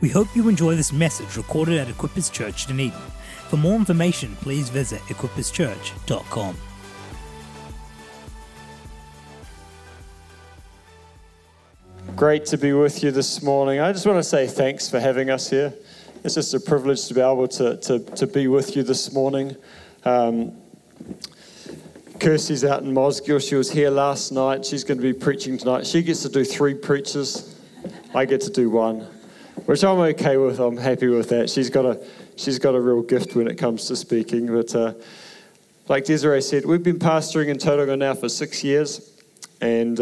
We hope you enjoy this message recorded at Equippers Church Dunedin. For more information, please visit equipperschurch.com. Great to be with you this morning. I just want to say thanks for having us here. It's just a privilege to be able to be with you this morning. Kirsty's out in Mosgiel. She was here last night. She's going to be preaching tonight. She gets to do 3 preachers. I get to do 1. Which I'm okay with. I'm happy with that. She's got a real gift when it comes to speaking. But like Desiree said, we've been pastoring in Tauranga now for 6 years, and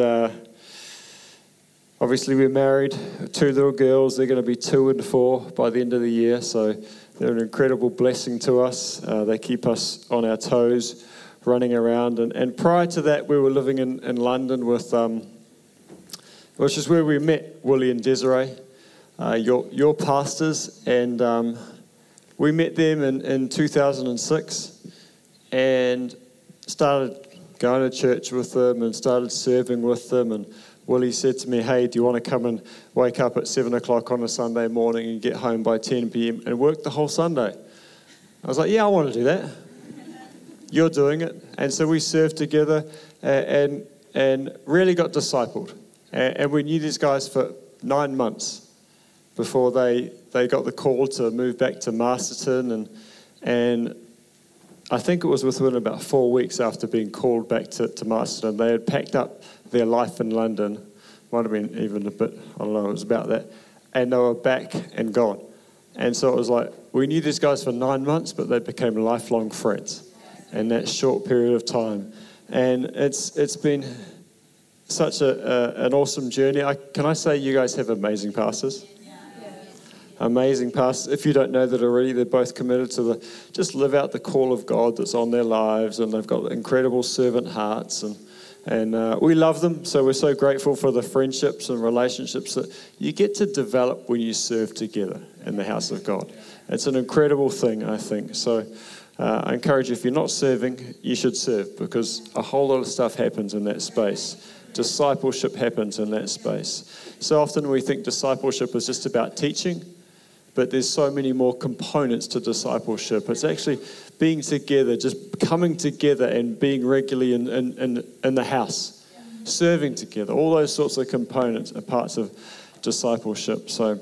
obviously we're married, 2 little girls. They're going to be 2 and 4 by the end of the year, so they're an incredible blessing to us. They keep us on our toes, running around. And prior to that, we were living in London with, which is where we met Willie and Desiree. Your pastors, and we met them in 2006 and started going to church with them and started serving with them. And Willie said to me, "Hey, do you want to come and wake up at 7 o'clock on a Sunday morning and get home by 10 p.m. and work the whole Sunday?" I was like, "Yeah, I want to do that." "You're doing it." And so we served together and really got discipled. And we knew these guys for 9 months. Before they got the call to move back to Masterton, and I think it was within about 4 weeks after being called back to Masterton, they had packed up their life in London. Might have been even a bit, I don't know, it was about that. And they were back and gone. And so it was like, we knew these guys for 9 months, but they became lifelong friends in that short period of time. And it's been such an awesome journey. Can I say you guys have amazing pastors? Amazing pastors. If you don't know that already, they're both committed to just live out the call of God that's on their lives, and they've got incredible servant hearts, and we love them. So we're so grateful for the friendships and relationships that you get to develop when you serve together in the house of God. It's an incredible thing, I think. So I encourage you, if you're not serving, you should serve, because a whole lot of stuff happens in that space. Discipleship happens in that space. So often we think discipleship is just about teaching, but there's so many more components to discipleship. It's actually being together, just coming together and being regularly in the house, serving together, all those sorts of components are parts of discipleship. So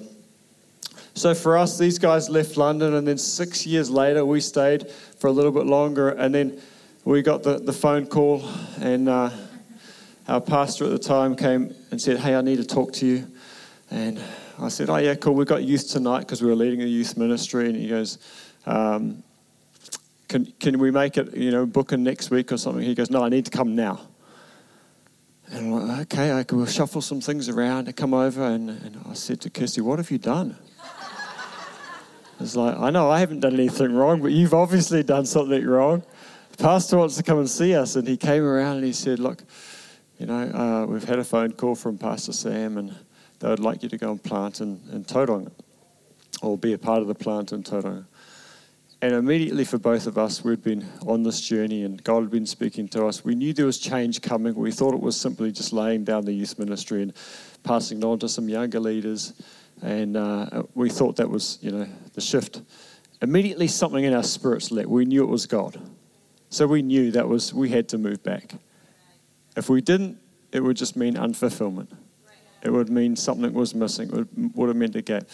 for us, these guys left London, and then 6 years later, we stayed for a little bit longer, and then we got the phone call, and our pastor at the time came and said, "Hey, I need to talk to you." And I said, "Oh, yeah, cool. We've got youth tonight," because we were leading the youth ministry. And he goes, can we make it, book in next week or something?" He goes, "No, I need to come now." And I'm like, "Okay, we'll shuffle some things around." I come over, and I said to Kirsty, "What have you done?" It's like, "I know I haven't done anything wrong, but you've obviously done something wrong. The pastor wants to come and see us." And he came around and he said, "Look, we've had a phone call from Pastor Sam, and they would like you to go and plant in Tauranga, or be a part of the plant in Tauranga." And immediately for both of us, we'd been on this journey, and God had been speaking to us. We knew there was change coming. We thought it was simply just laying down the youth ministry and passing it on to some younger leaders. And we thought that was, the shift. Immediately something in our spirits leapt. We knew it was God. So we knew that we had to move back. If we didn't, it would just mean unfulfillment. It would mean something was missing. It would have meant a gap.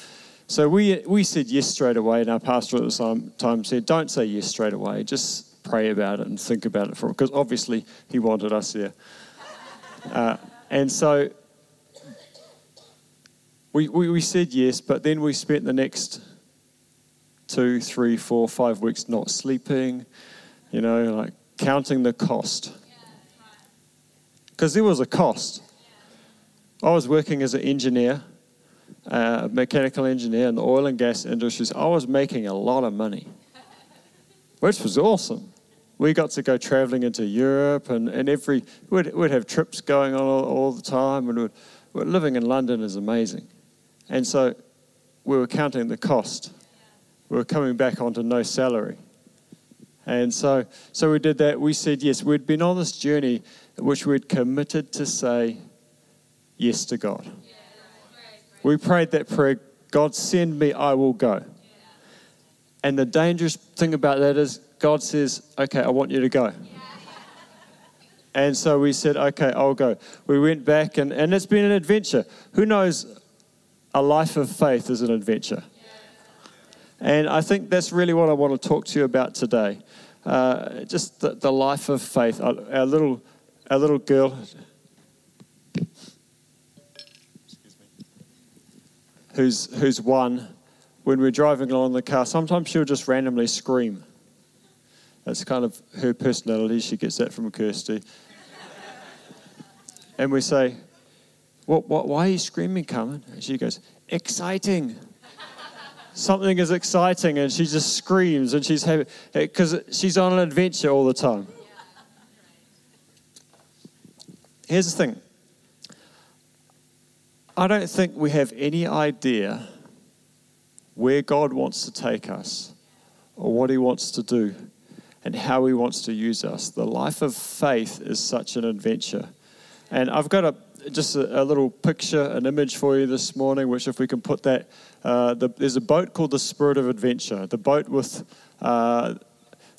So we said yes straight away, and our pastor at the time said, "Don't say yes straight away. Just pray about it and think about it for," because obviously he wanted us there. And so we said yes, but then we spent the next 2, 3, 4, 5 weeks not sleeping, counting the cost. Because there was a cost. I was working as an engineer, a mechanical engineer in the oil and gas industries. I was making a lot of money, which was awesome. We got to go traveling into Europe, and we'd have trips going on all the time, and we're living in London is amazing. And so we were counting the cost. We were coming back onto no salary. And so we did that. We said yes. We'd been on this journey which we'd committed to say yes to God. We prayed that prayer God, send me, I will go. Yeah. And the dangerous thing about that is God says, okay, I want you to go. Yeah. And so we said, okay, I'll go. We went back and it's been an adventure. Who knows, a life of faith is an adventure. And I think that's really what I want to talk to you about today. Just the life of faith. Our little girl, excuse me, who's one, when we're driving along in the car, sometimes she'll just randomly scream. That's kind of her personality. She gets that from Kirsty. And we say, "What? Why are you screaming, Carmen?" And she goes, "Exciting." Something is exciting, and she just screams, and she's happy because she's on an adventure all the time. Here's the thing. I don't think we have any idea where God wants to take us or what he wants to do and how he wants to use us. The life of faith is such an adventure. And I've got a little picture, an image for you this morning, which if we can put that, there's a boat called the Spirit of Adventure. The boat with,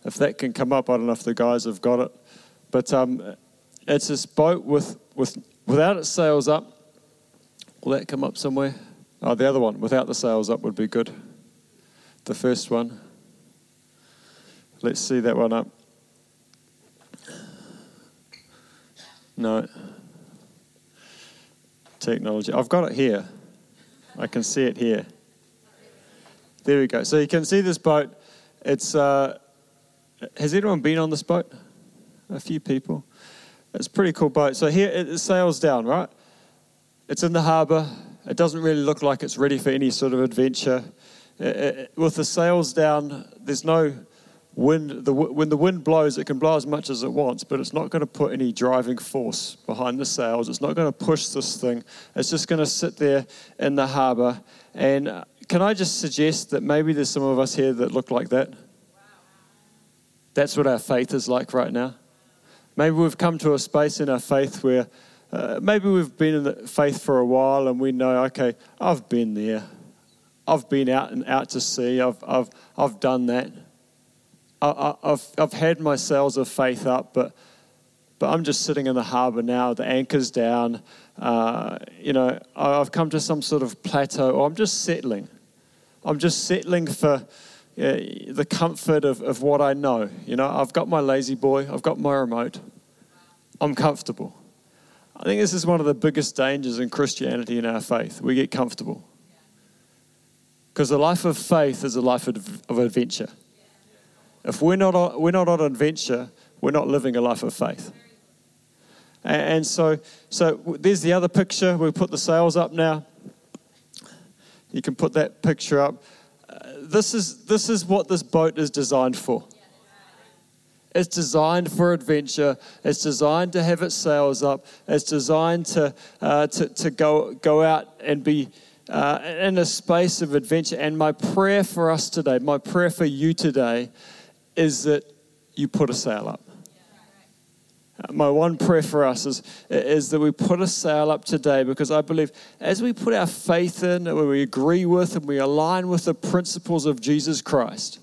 if that can come up, I don't know if the guys have got it, but it's this boat without its sails up. Will that come up somewhere? Oh, the other one, without the sails up would be good. The first one. Let's see that one up. No. Technology. I've got it here. I can see it here. There we go. So you can see this boat. It's has anyone been on this boat? A few people. It's a pretty cool boat. So here it sails down, right? It's in the harbour. It doesn't really look like it's ready for any sort of adventure. With the sails down, there's no wind. When the wind blows, it can blow as much as it wants, but it's not going to put any driving force behind the sails. It's not going to push this thing. It's just going to sit there in the harbour. And can I just suggest that maybe there's some of us here that look like that? Wow. That's what our faith is like right now. Maybe we've come to a space in our faith where maybe we've been in the faith for a while and we know, okay, I've been there. I've been out to sea. I've done that. I've had my sails of faith up, but I'm just sitting in the harbour now. The anchor's down. I've come to some sort of plateau. Or I'm just settling. I'm just settling for the comfort of what I know. You know, I've got my lazy boy. I've got my remote. I'm comfortable. I think this is one of the biggest dangers in Christianity and our faith. We get comfortable. Because the life of faith is a life of adventure. If we're not on adventure, we're not living a life of faith. And so there's the other picture. We'll put the sails up now. You can put that picture up. This is what this boat is designed for. It's designed for adventure. It's designed to have its sails up. It's designed to go out and be in a space of adventure. And my prayer for us today, my prayer for you today, is that you put a sail up. My one prayer for us is that we put a sail up today, because I believe as we put our faith in, we agree with and we align with the principles of Jesus Christ,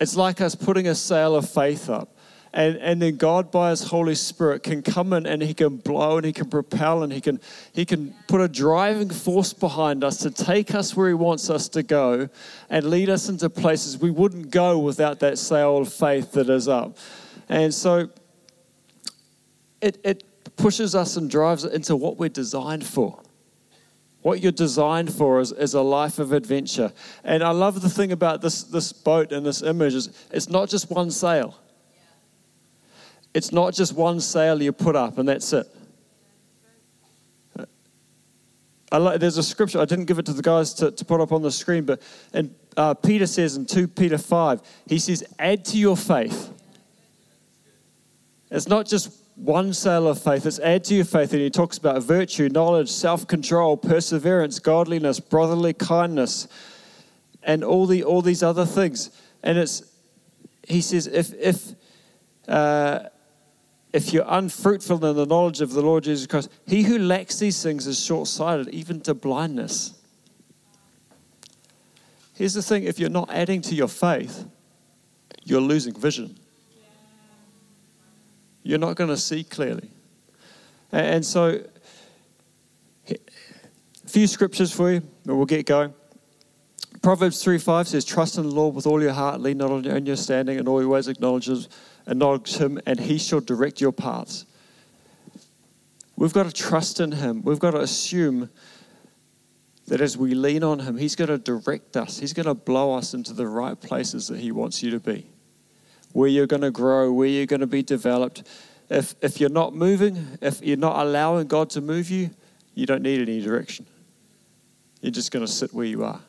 it's like us putting a sail of faith up. And then God, by his Holy Spirit, can come in and he can blow and he can propel and he can put a driving force behind us to take us where he wants us to go and lead us into places we wouldn't go without that sail of faith that is up. And so it pushes us and drives into what we're designed for. What you're designed for is a life of adventure. And I love the thing about this boat and this image is it's not just one sail. It's not just one sail you put up and that's it. There's a scripture, I didn't give it to the guys to put up on the screen, but and Peter says in 2 Peter 5, he says, add to your faith. It's not just one sail of faith, it's add to your faith. And he talks about virtue, knowledge, self-control, perseverance, godliness, brotherly kindness, and all these other things. And he says, if you're unfruitful in the knowledge of the Lord Jesus Christ, he who lacks these things is short-sighted, even to blindness. Here's the thing, if you're not adding to your faith, you're losing vision. You're not going to see clearly. And so, a few scriptures for you, and we'll get going. Proverbs 3:5 says, trust in the Lord with all your heart, lean not on your own understanding, and all your ways acknowledge him, and he shall direct your paths. We've got to trust in him. We've got to assume that as we lean on him, he's going to direct us. He's going to blow us into the right places that he wants you to be, where you're going to grow, where you're going to be developed. If you're not moving, if you're not allowing God to move you, you don't need any direction. You're just going to sit where you are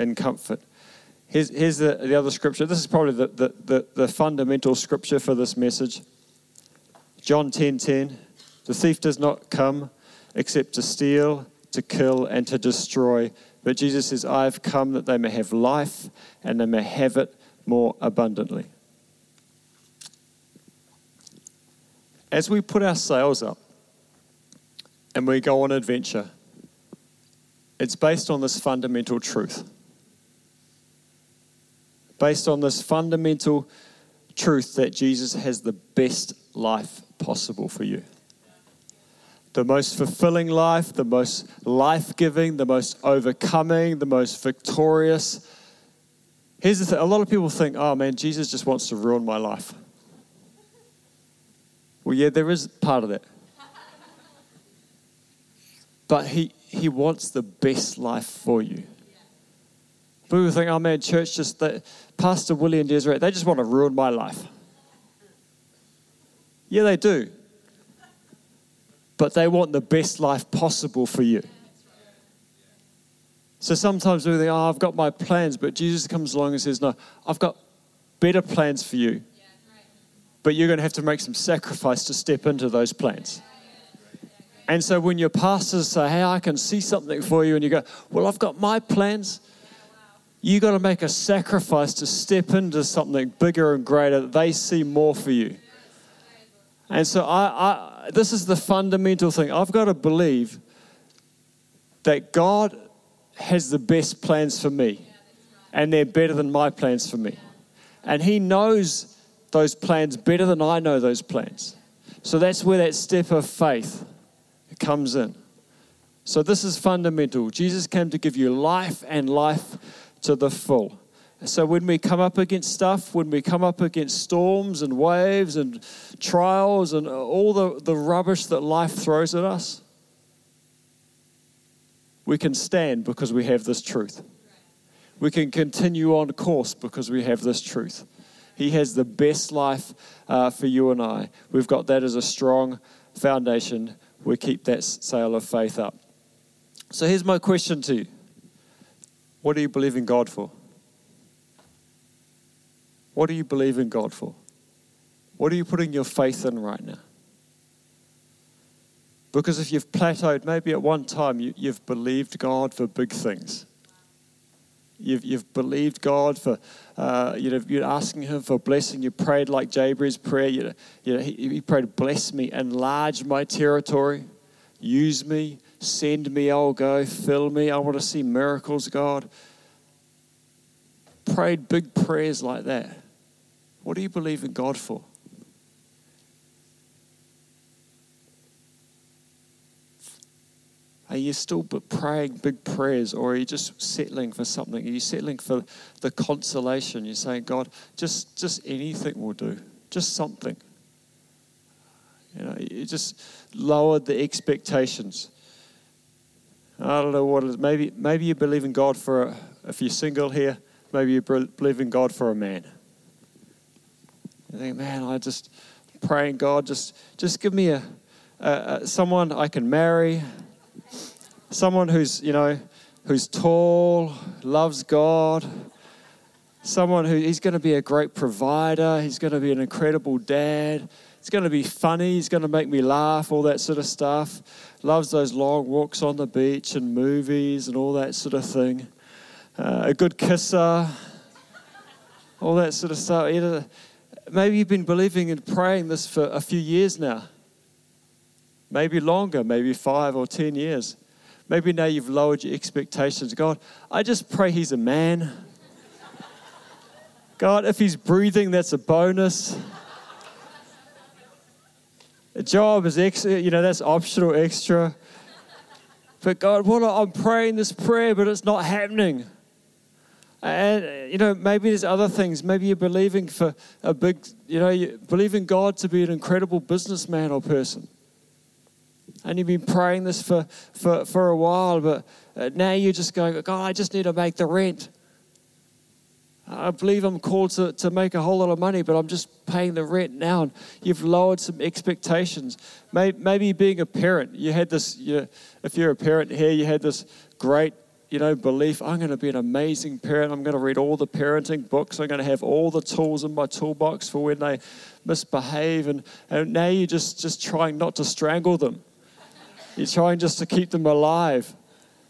in comfort. Here's the other scripture. This is probably the fundamental scripture for this message. John 10:10. The thief does not come except to steal, to kill, and to destroy. But Jesus says, I have come that they may have life and they may have it more abundantly. As we put our sails up and we go on adventure, it's based on this fundamental truth. Based on this fundamental truth that Jesus has the best life possible for you. The most fulfilling life, the most life-giving, the most overcoming, the most victorious. Here's the thing, a lot of people think, oh man, Jesus just wants to ruin my life. Well, yeah, there is part of that. But he wants the best life for you. People think, oh man, church just, Pastor Willie and Desiree, they just want to ruin my life. Yeah, they do. But they want the best life possible for you. So sometimes we think, oh, I've got my plans, but Jesus comes along and says, no, I've got better plans for you, but you're going to have to make some sacrifice to step into those plans. And so when your pastors say, hey, I can see something for you, and you go, well, I've got my plans, you got to make a sacrifice to step into something bigger and greater, that they see more for you. And so I this is the fundamental thing. I've got to believe that God has the best plans for me, and they're better than my plans for me. And he knows those plans better than I know those plans. So that's where that step of faith comes in. So this is fundamental. Jesus came to give you life and life to the full. So when we come up against stuff, when we come up against storms and waves and trials and all the rubbish that life throws at us, we can stand because we have this truth. We can continue on course because we have this truth. He has the best life for you and I. We've got that as a strong foundation. We keep that sail of faith up. So here's my question to you. What do you believe in God for? What do you believe in God for? What are you putting your faith in right now? Because if you've plateaued, maybe at one time you've believed God for big things. You've believed God for, you're asking him for blessing. You prayed like Jabez's prayer. He prayed, bless me, enlarge my territory, use me, send me, I'll go, fill me. I want to see miracles, God. Prayed big prayers like that. What do you believe in God for? Are you still praying big prayers, or are you just settling for something? Are you settling for the consolation? You're saying, God, just anything will do, just something. You just lowered the expectations. I don't know what it is. Maybe you believe in God for, if you're single here, maybe you believe in God for a man. You think, man, I just praying, God, just give me a someone I can marry. Someone who's tall, loves God. Someone who, he's going to be a great provider. He's going to be an incredible dad. He's going to be funny. He's going to make me laugh, all that sort of stuff. Loves those long walks on the beach and movies and all that sort of thing. A good kisser, all that sort of stuff. Maybe you've been believing and praying this for a few years now. Maybe longer, maybe 5 or 10 years. Maybe now you've lowered your expectations. God, I just pray he's a man. God, if he's breathing, that's a bonus. A job is extra, that's optional extra. But God, I'm praying this prayer, but it's not happening. And, maybe there's other things. Maybe you're believing for a big, you're believing God to be an incredible businessman or person. And you've been praying this for a while, but now you're just going, God, I just need to make the rent. I believe I'm called to make a whole lot of money, but I'm just paying the rent now. And you've lowered some expectations. Maybe being a parent, you had this, if you're a parent here, you had this great, belief, I'm going to be an amazing parent. I'm going to read all the parenting books. I'm going to have all the tools in my toolbox for when they misbehave. And now you're just trying not to strangle them. You're trying just to keep them alive.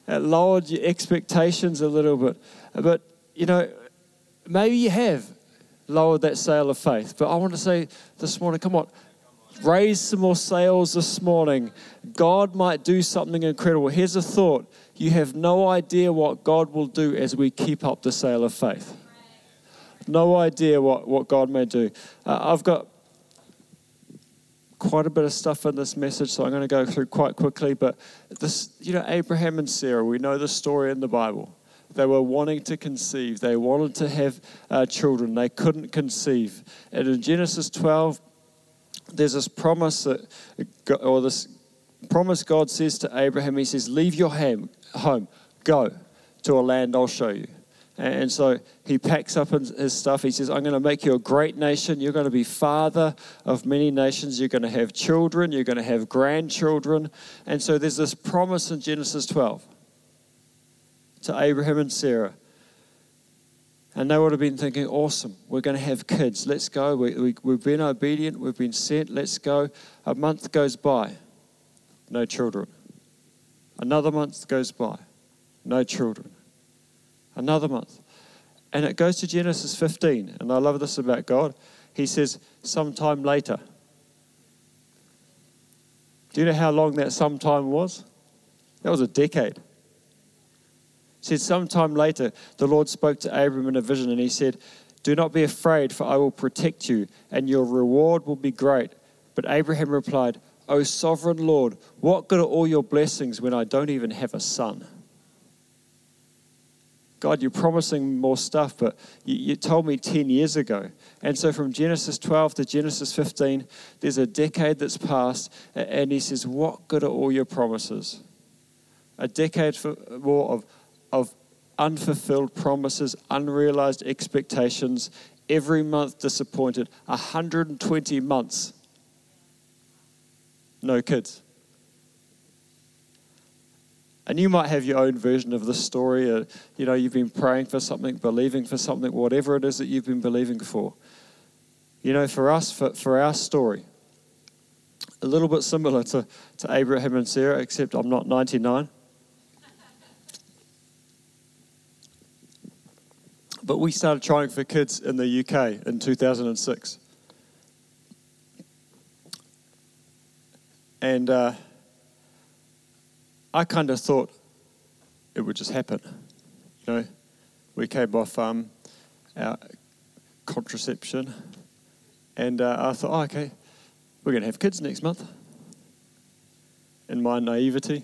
It lowered your expectations a little bit. But, maybe you have lowered that sail of faith, but I want to say this morning, come on, raise some more sails this morning. God might do something incredible. Here's a thought. You have no idea what God will do as we keep up the sail of faith. No idea what God may do. I've got quite a bit of stuff in this message, so I'm going to go through quite quickly, but this, Abraham and Sarah, we know the story in the Bible. They were wanting to conceive. They wanted to have children. They couldn't conceive. And in Genesis 12, there's this promise God says to Abraham. He says, leave your home, go to a land I'll show you. And so he packs up his stuff. He says, I'm going to make you a great nation. You're going to be father of many nations. You're going to have children. You're going to have grandchildren. And so there's this promise in Genesis 12. To Abraham and Sarah. And they would have been thinking, awesome, we're going to have kids. Let's go. We've been obedient. We've been sent. Let's go. A month goes by. No children. Another month goes by. No children. Another month. And it goes to Genesis 15. And I love this about God. He says, sometime later. Do you know how long that sometime was? That was a decade. It said, sometime later, the Lord spoke to Abram in a vision, and he said, do not be afraid, for I will protect you, and your reward will be great. But Abraham replied, O sovereign Lord, what good are all your blessings when I don't even have a son? God, you're promising more stuff, but you told me 10 years ago. And so from Genesis 12 to Genesis 15, there's a decade that's passed, and he says, what good are all your promises? A decade more of unfulfilled promises, unrealized expectations, every month disappointed, 120 months, no kids. And you might have your own version of this story. You've been praying for something, believing for something, whatever it is that you've been believing for. For us, for our story, a little bit similar to Abraham and Sarah, except I'm not 99. But we started trying for kids in the UK in 2006. And I kind of thought it would just happen. We came off our contraception. And I thought, okay, we're going to have kids next month. In my naivety.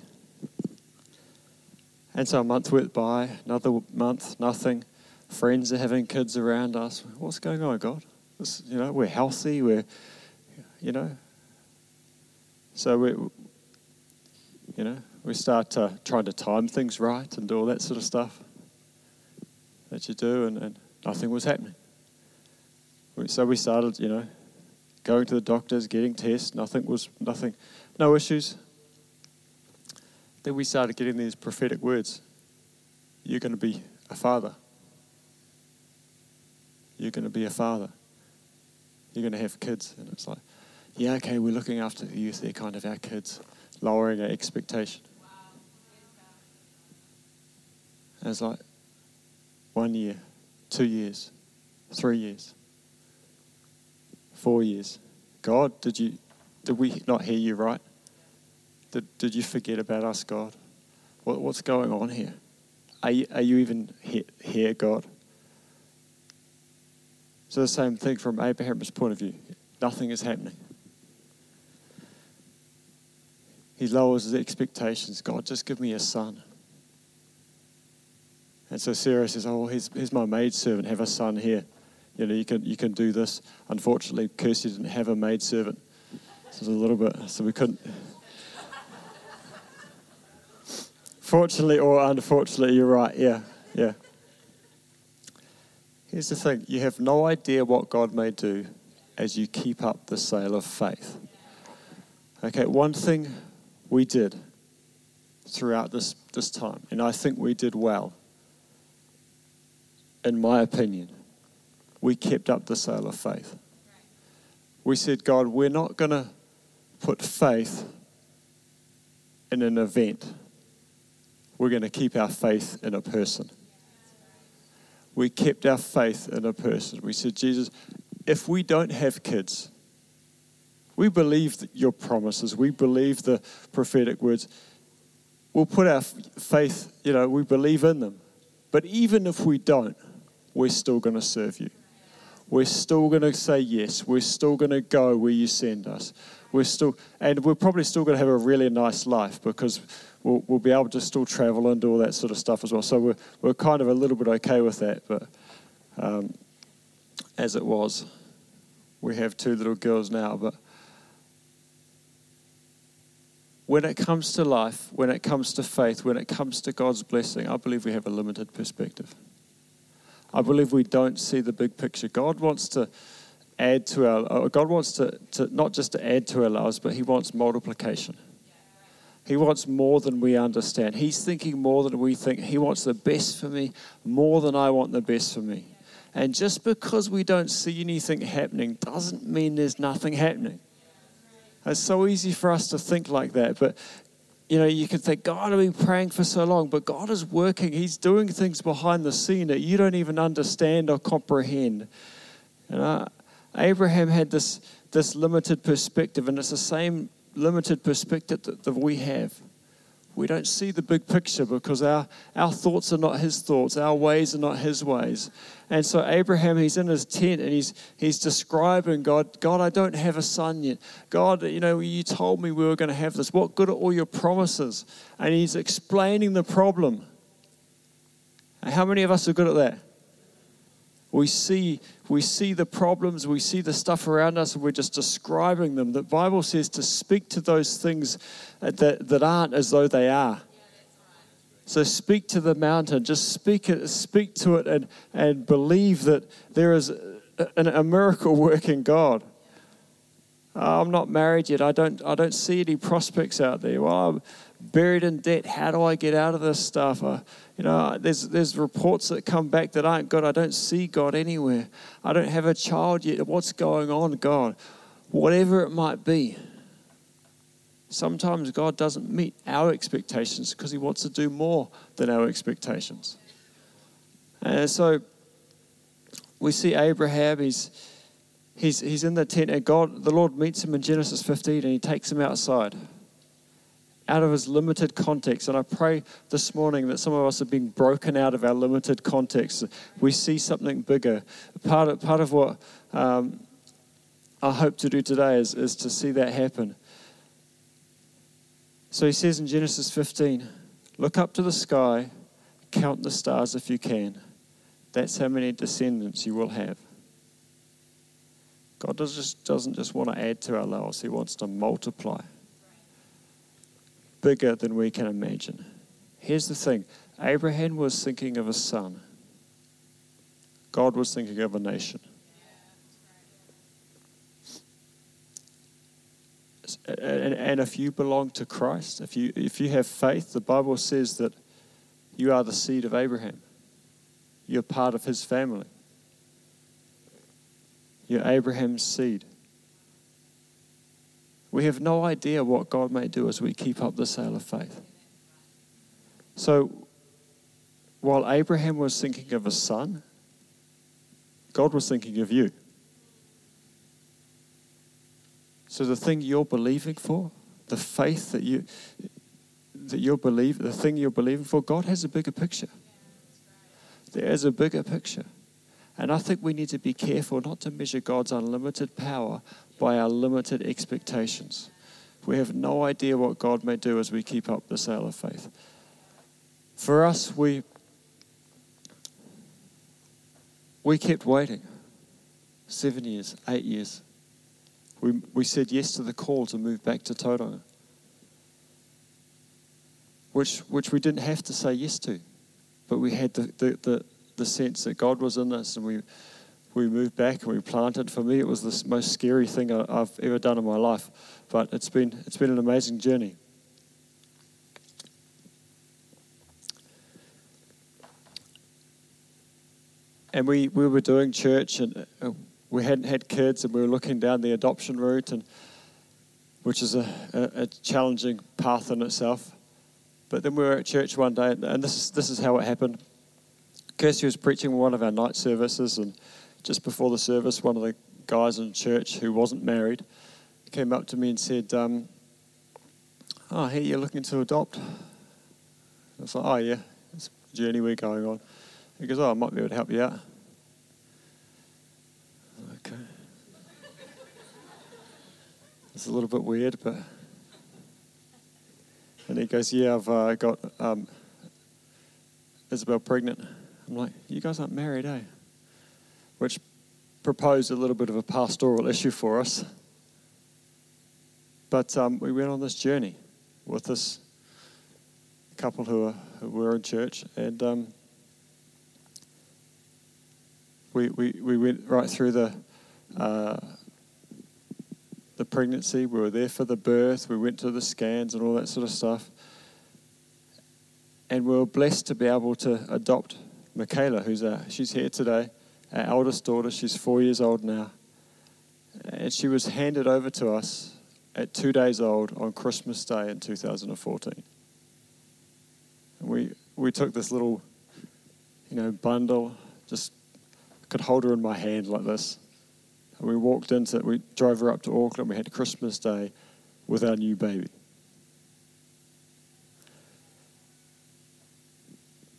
And so a month went by, another month, nothing. Friends are having kids around us. What's going on, God? This, we're healthy. We're. So we start trying to time things right and do all that sort of stuff that you do, and nothing was happening. So we started, going to the doctors, getting tests. Nothing, no issues. Then we started getting these prophetic words. You're going to be a father. You're going to be a father. You're going to have kids. And it's like, yeah, okay, we're looking after the youth. They're kind of our kids, lowering our expectation. Wow. And it's like 1 year, 2 years, 3 years, 4 years. God, did we not hear you right? Did you forget about us, God? What's going on here? Are you even here, God? So the same thing from Abraham's point of view. Nothing is happening. He lowers his expectations. God, just give me a son. And so Sarah says, oh, here's my maidservant. Have a son here. You know, you can do this. Unfortunately, Kirsty didn't have a maidservant. So it was a little bit, so we couldn't. Fortunately or unfortunately, you're right. Yeah. Here's the thing. You have no idea what God may do as you keep up the sail of faith. Okay, one thing we did throughout this time, and I think we did well, in my opinion, we kept up the sail of faith. We said, God, we're not going to put faith in an event. We're going to keep our faith in a person. We kept our faith in a person. We said, Jesus, if we don't have kids, we believe that your promises. We believe the prophetic words. We'll put our faith, you know, we believe in them. But even if we don't, we're still going to serve you. We're still going to say yes. We're still going to go where you send us. We're probably still going to have a really nice life because we'll be able to still travel and do all that sort of stuff as well. So we're kind of a little bit okay with that. But as it was, we have two little girls now. But when it comes to life, when it comes to faith, when it comes to God's blessing, I believe we have a limited perspective. I believe we don't see the big picture. God wants to add to our... God wants to not just to add to our lives, but he wants multiplication. He wants more than we understand. He's thinking more than we think. He wants the best for me, more than I want the best for me. And just because we don't see anything happening doesn't mean there's nothing happening. It's so easy for us to think like that, but... You know, you can think, God, I've been praying for so long, but God is working. He's doing things behind the scene that you don't even understand or comprehend. You know, Abraham had this limited perspective, and it's the same limited perspective that we have. We don't see the big picture because our thoughts are not his thoughts. Our ways are not his ways. And so Abraham, he's in his tent and he's describing God, I don't have a son yet. God, you know, you told me we were going to have this. What good are all your promises? And he's explaining the problem. And how many of us are good at that? We see the problems, we see the stuff around us, and we're just describing them. The Bible says to speak to those things that aren't as though they are. Yeah, that's right. So speak to the mountain, just speak to it and believe that there is a miracle working God. I'm not married yet, I don't see any prospects out there. Well, I'm buried in debt, how do I get out of this stuff? You know, there's reports that come back that aren't good. I don't see God anywhere. I don't have a child yet. What's going on, God? Whatever it might be. Sometimes God doesn't meet our expectations because he wants to do more than our expectations. And so we see Abraham, he's in the tent, and the Lord meets him in Genesis 15, and he takes him outside. Out of his limited context. And I pray this morning that some of us have been broken out of our limited context. We see something bigger. Part of what I hope to do today is to see that happen. So he says in Genesis 15, look up to the sky, count the stars if you can. That's how many descendants you will have. God doesn't just want to add to our lives. He wants to multiply. Bigger than we can imagine. Here's the thing. Abraham was thinking of a son. God was thinking of a nation. And if you belong to Christ, if you have faith, the Bible says that you are the seed of Abraham. You're part of his family. You're Abraham's seed. We have no idea what God may do as we keep up the sail of faith. So, while Abraham was thinking of a son, God was thinking of you. So the thing you're believing for, the faith that you, that you'll believe, the thing you're believing for, God has a bigger picture. There is a bigger picture. And I think we need to be careful not to measure God's unlimited power by our limited expectations. We have no idea what God may do as we keep up the sail of faith. For us, we kept waiting. 7 years, 8 years. We said yes to the call to move back to Tauranga, which we didn't have to say yes to, but we had the sense that God was in us, and we moved back and we planted. For me, it was the most scary thing I've ever done in my life, but it's been an amazing journey. And we were doing church, and we hadn't had kids, and we were looking down the adoption route, and which is a challenging path in itself. But then we were at church one day, and this is how it happened. Kirsty was preaching one of our night services, and just before the service, one of the guys in church who wasn't married came up to me and said, "Oh, hey, you're looking to adopt?" I was like, "Oh, yeah, it's a journey we're going on." He goes, "Oh, I might be able to help you out." Okay. It's a little bit weird, but... And he goes, "Yeah, I've got Isabel pregnant." I'm like, "You guys aren't married, eh?" Which proposed a little bit of a pastoral issue for us. But we went on this journey with this couple who were in church, and we went right through the pregnancy. We were there for the birth, we went to the scans and all that sort of stuff, and we were blessed to be able to adopt Michaela, she's here today, our eldest daughter. She's 4 years old now, and she was handed over to us at 2 days old on Christmas Day in 2014. And we took this little, bundle, just could hold her in my hand like this. We walked into it, we drove her up to Auckland, we had Christmas Day with our new baby.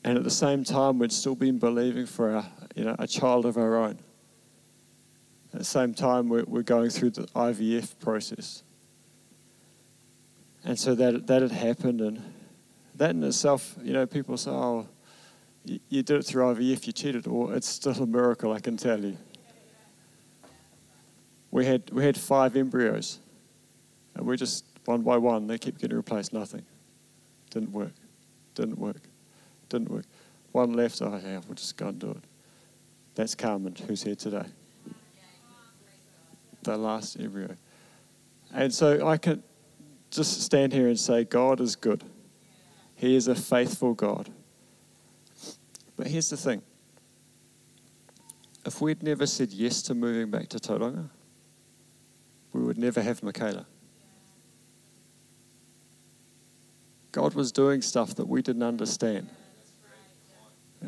And at the same time, we'd still been believing for a child of our own. At the same time, we're going through the IVF process. And so that had happened, and that in itself, people say, "Oh, you did it through IVF, you cheated," or it's still a miracle, I can tell you. We had five embryos, and we just, one by one, they kept getting replaced. Nothing. Didn't work. One left, "Oh yeah, we'll just go and do it." That's Carmen, who's here today. The last embryo. And so I can just stand here and say, God is good. He is a faithful God. But here's the thing. If we'd never said yes to moving back to Tauranga, we would never have Michaela. God was doing stuff that we didn't understand.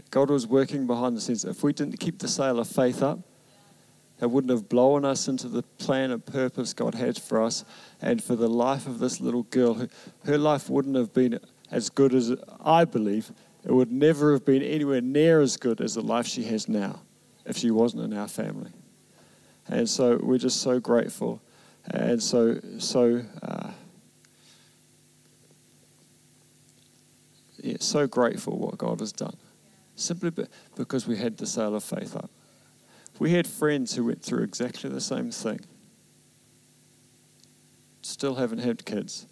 God was working behind the scenes. If we didn't keep the sail of faith up, it wouldn't have blown us into the plan and purpose God had for us and for the life of this little girl. Her life wouldn't have been as good as, I believe, it would never have been anywhere near as good as the life she has now if she wasn't in our family. And so we're just so grateful, and so grateful what God has done, simply because we had the sail of faith up. We had friends who went through exactly the same thing, still haven't had kids,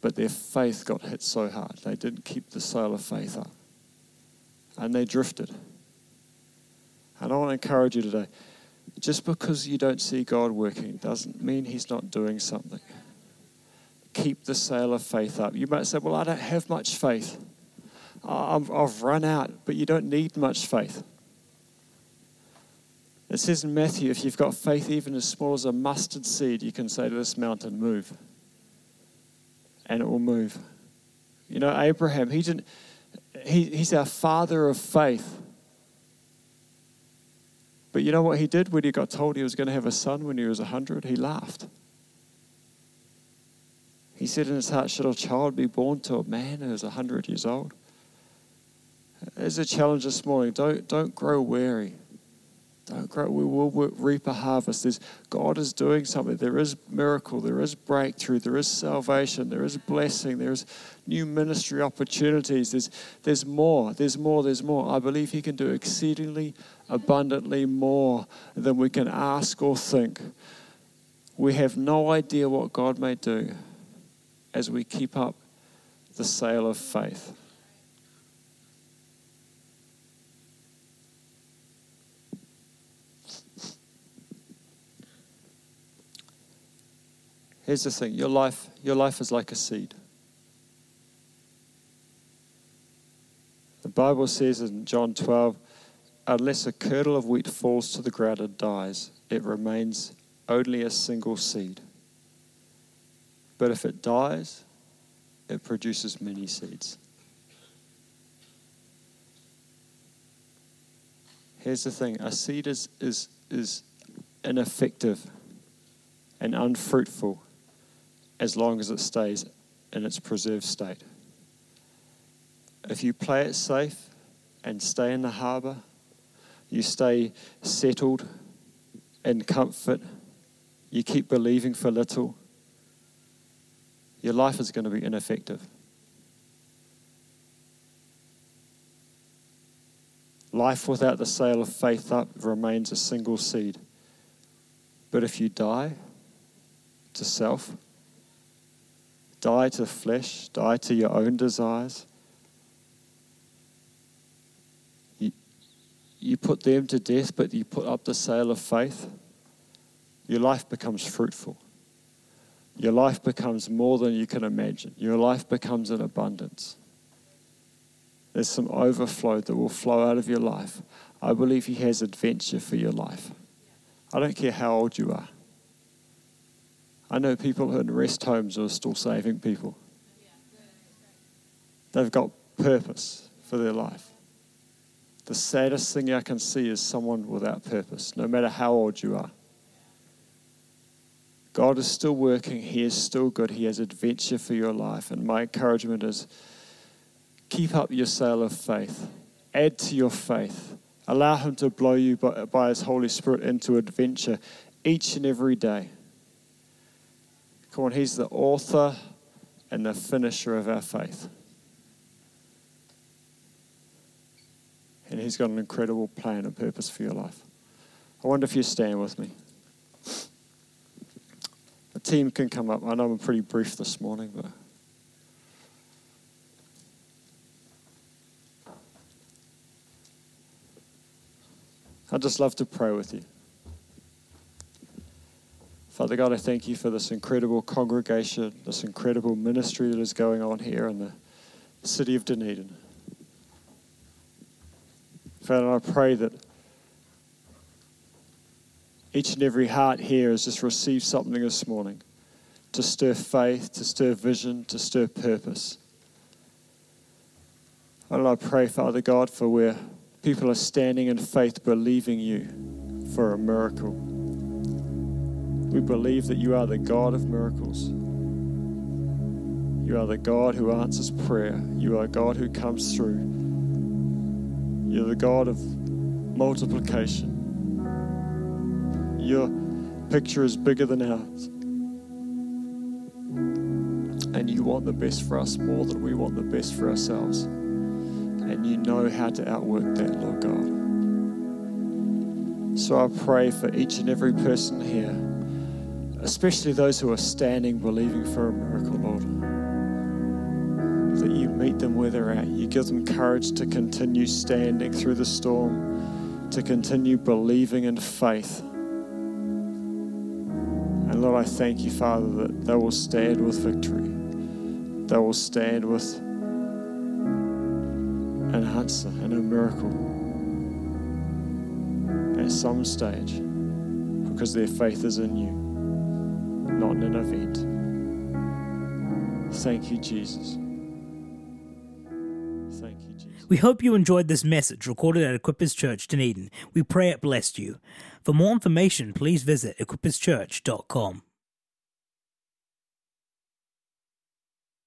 but their faith got hit so hard. They didn't keep the sail of faith up, and they drifted. And I want to encourage you today, just because you don't see God working doesn't mean he's not doing something. Keep the sail of faith up. You might say, "Well, I don't have much faith. I've run out," but you don't need much faith. It says in Matthew, if you've got faith even as small as a mustard seed, you can say to this mountain, "Move," and it will move. Abraham, he's our father of faith. But you know what he did when he got told he was going to have a son when he was 100? He laughed. He said in his heart, should a child be born to a man who is 100 years old? There's a challenge this morning. Don't grow weary. Don't grow. We will reap a harvest. God is doing something. There is miracle. There is breakthrough. There is salvation. There is blessing. There is new ministry opportunities. There's more. There's more. There's more. I believe He can do exceedingly abundantly more than we can ask or think. We have no idea what God may do as we keep up the sail of faith. Here's the thing, your life is like a seed. The Bible says in John 12, unless a kernel of wheat falls to the ground and dies, it remains only a single seed. But if it dies, it produces many seeds. Here's the thing, a seed is ineffective and unfruitful as long as it stays in its preserved state. If you play it safe and stay in the harbour, you stay settled in comfort, you keep believing for little, your life is going to be ineffective. Life without the sail of faith up remains a single seed. But if you die to self, die to flesh, die to your own desires, you put them to death, but you put up the sail of faith, your life becomes fruitful. Your life becomes more than you can imagine. Your life becomes an abundance. There's some overflow that will flow out of your life. I believe He has adventure for your life. I don't care how old you are. I know people who are in rest homes who are still saving people. They've got purpose for their life. The saddest thing I can see is someone without purpose, no matter how old you are. God is still working. He is still good. He has adventure for your life. And my encouragement is keep up your sail of faith. Add to your faith. Allow Him to blow you by His Holy Spirit into adventure each and every day. Come on, He's the author and the finisher of our faith. And He's got an incredible plan and purpose for your life. I wonder if you stand with me. The team can come up. I know I'm pretty brief this morning, but I'd just love to pray with you. Father God, I thank You for this incredible congregation, this incredible ministry that is going on here in the city of Dunedin. Father, I pray that each and every heart here has just received something this morning to stir faith, to stir vision, to stir purpose. And I pray, Father God, for where people are standing in faith, believing You for a miracle. We believe that You are the God of miracles. You are the God who answers prayer. You are God who comes through. You're the God of multiplication. Your picture is bigger than ours. And You want the best for us more than we want the best for ourselves. And You know how to outwork that, Lord God. So I pray for each and every person here, especially those who are standing, believing for a miracle, Lord. That You meet them where they're at. You give them courage to continue standing through the storm, to continue believing in faith. And Lord, I thank You, Father, that they will stand with victory. They will stand with an answer and a miracle at some stage because their faith is in You, not in an event. Thank You, Jesus. We hope you enjoyed this message recorded at Equippers Church Dunedin. We pray it blessed you. For more information, please visit equipperschurch.com.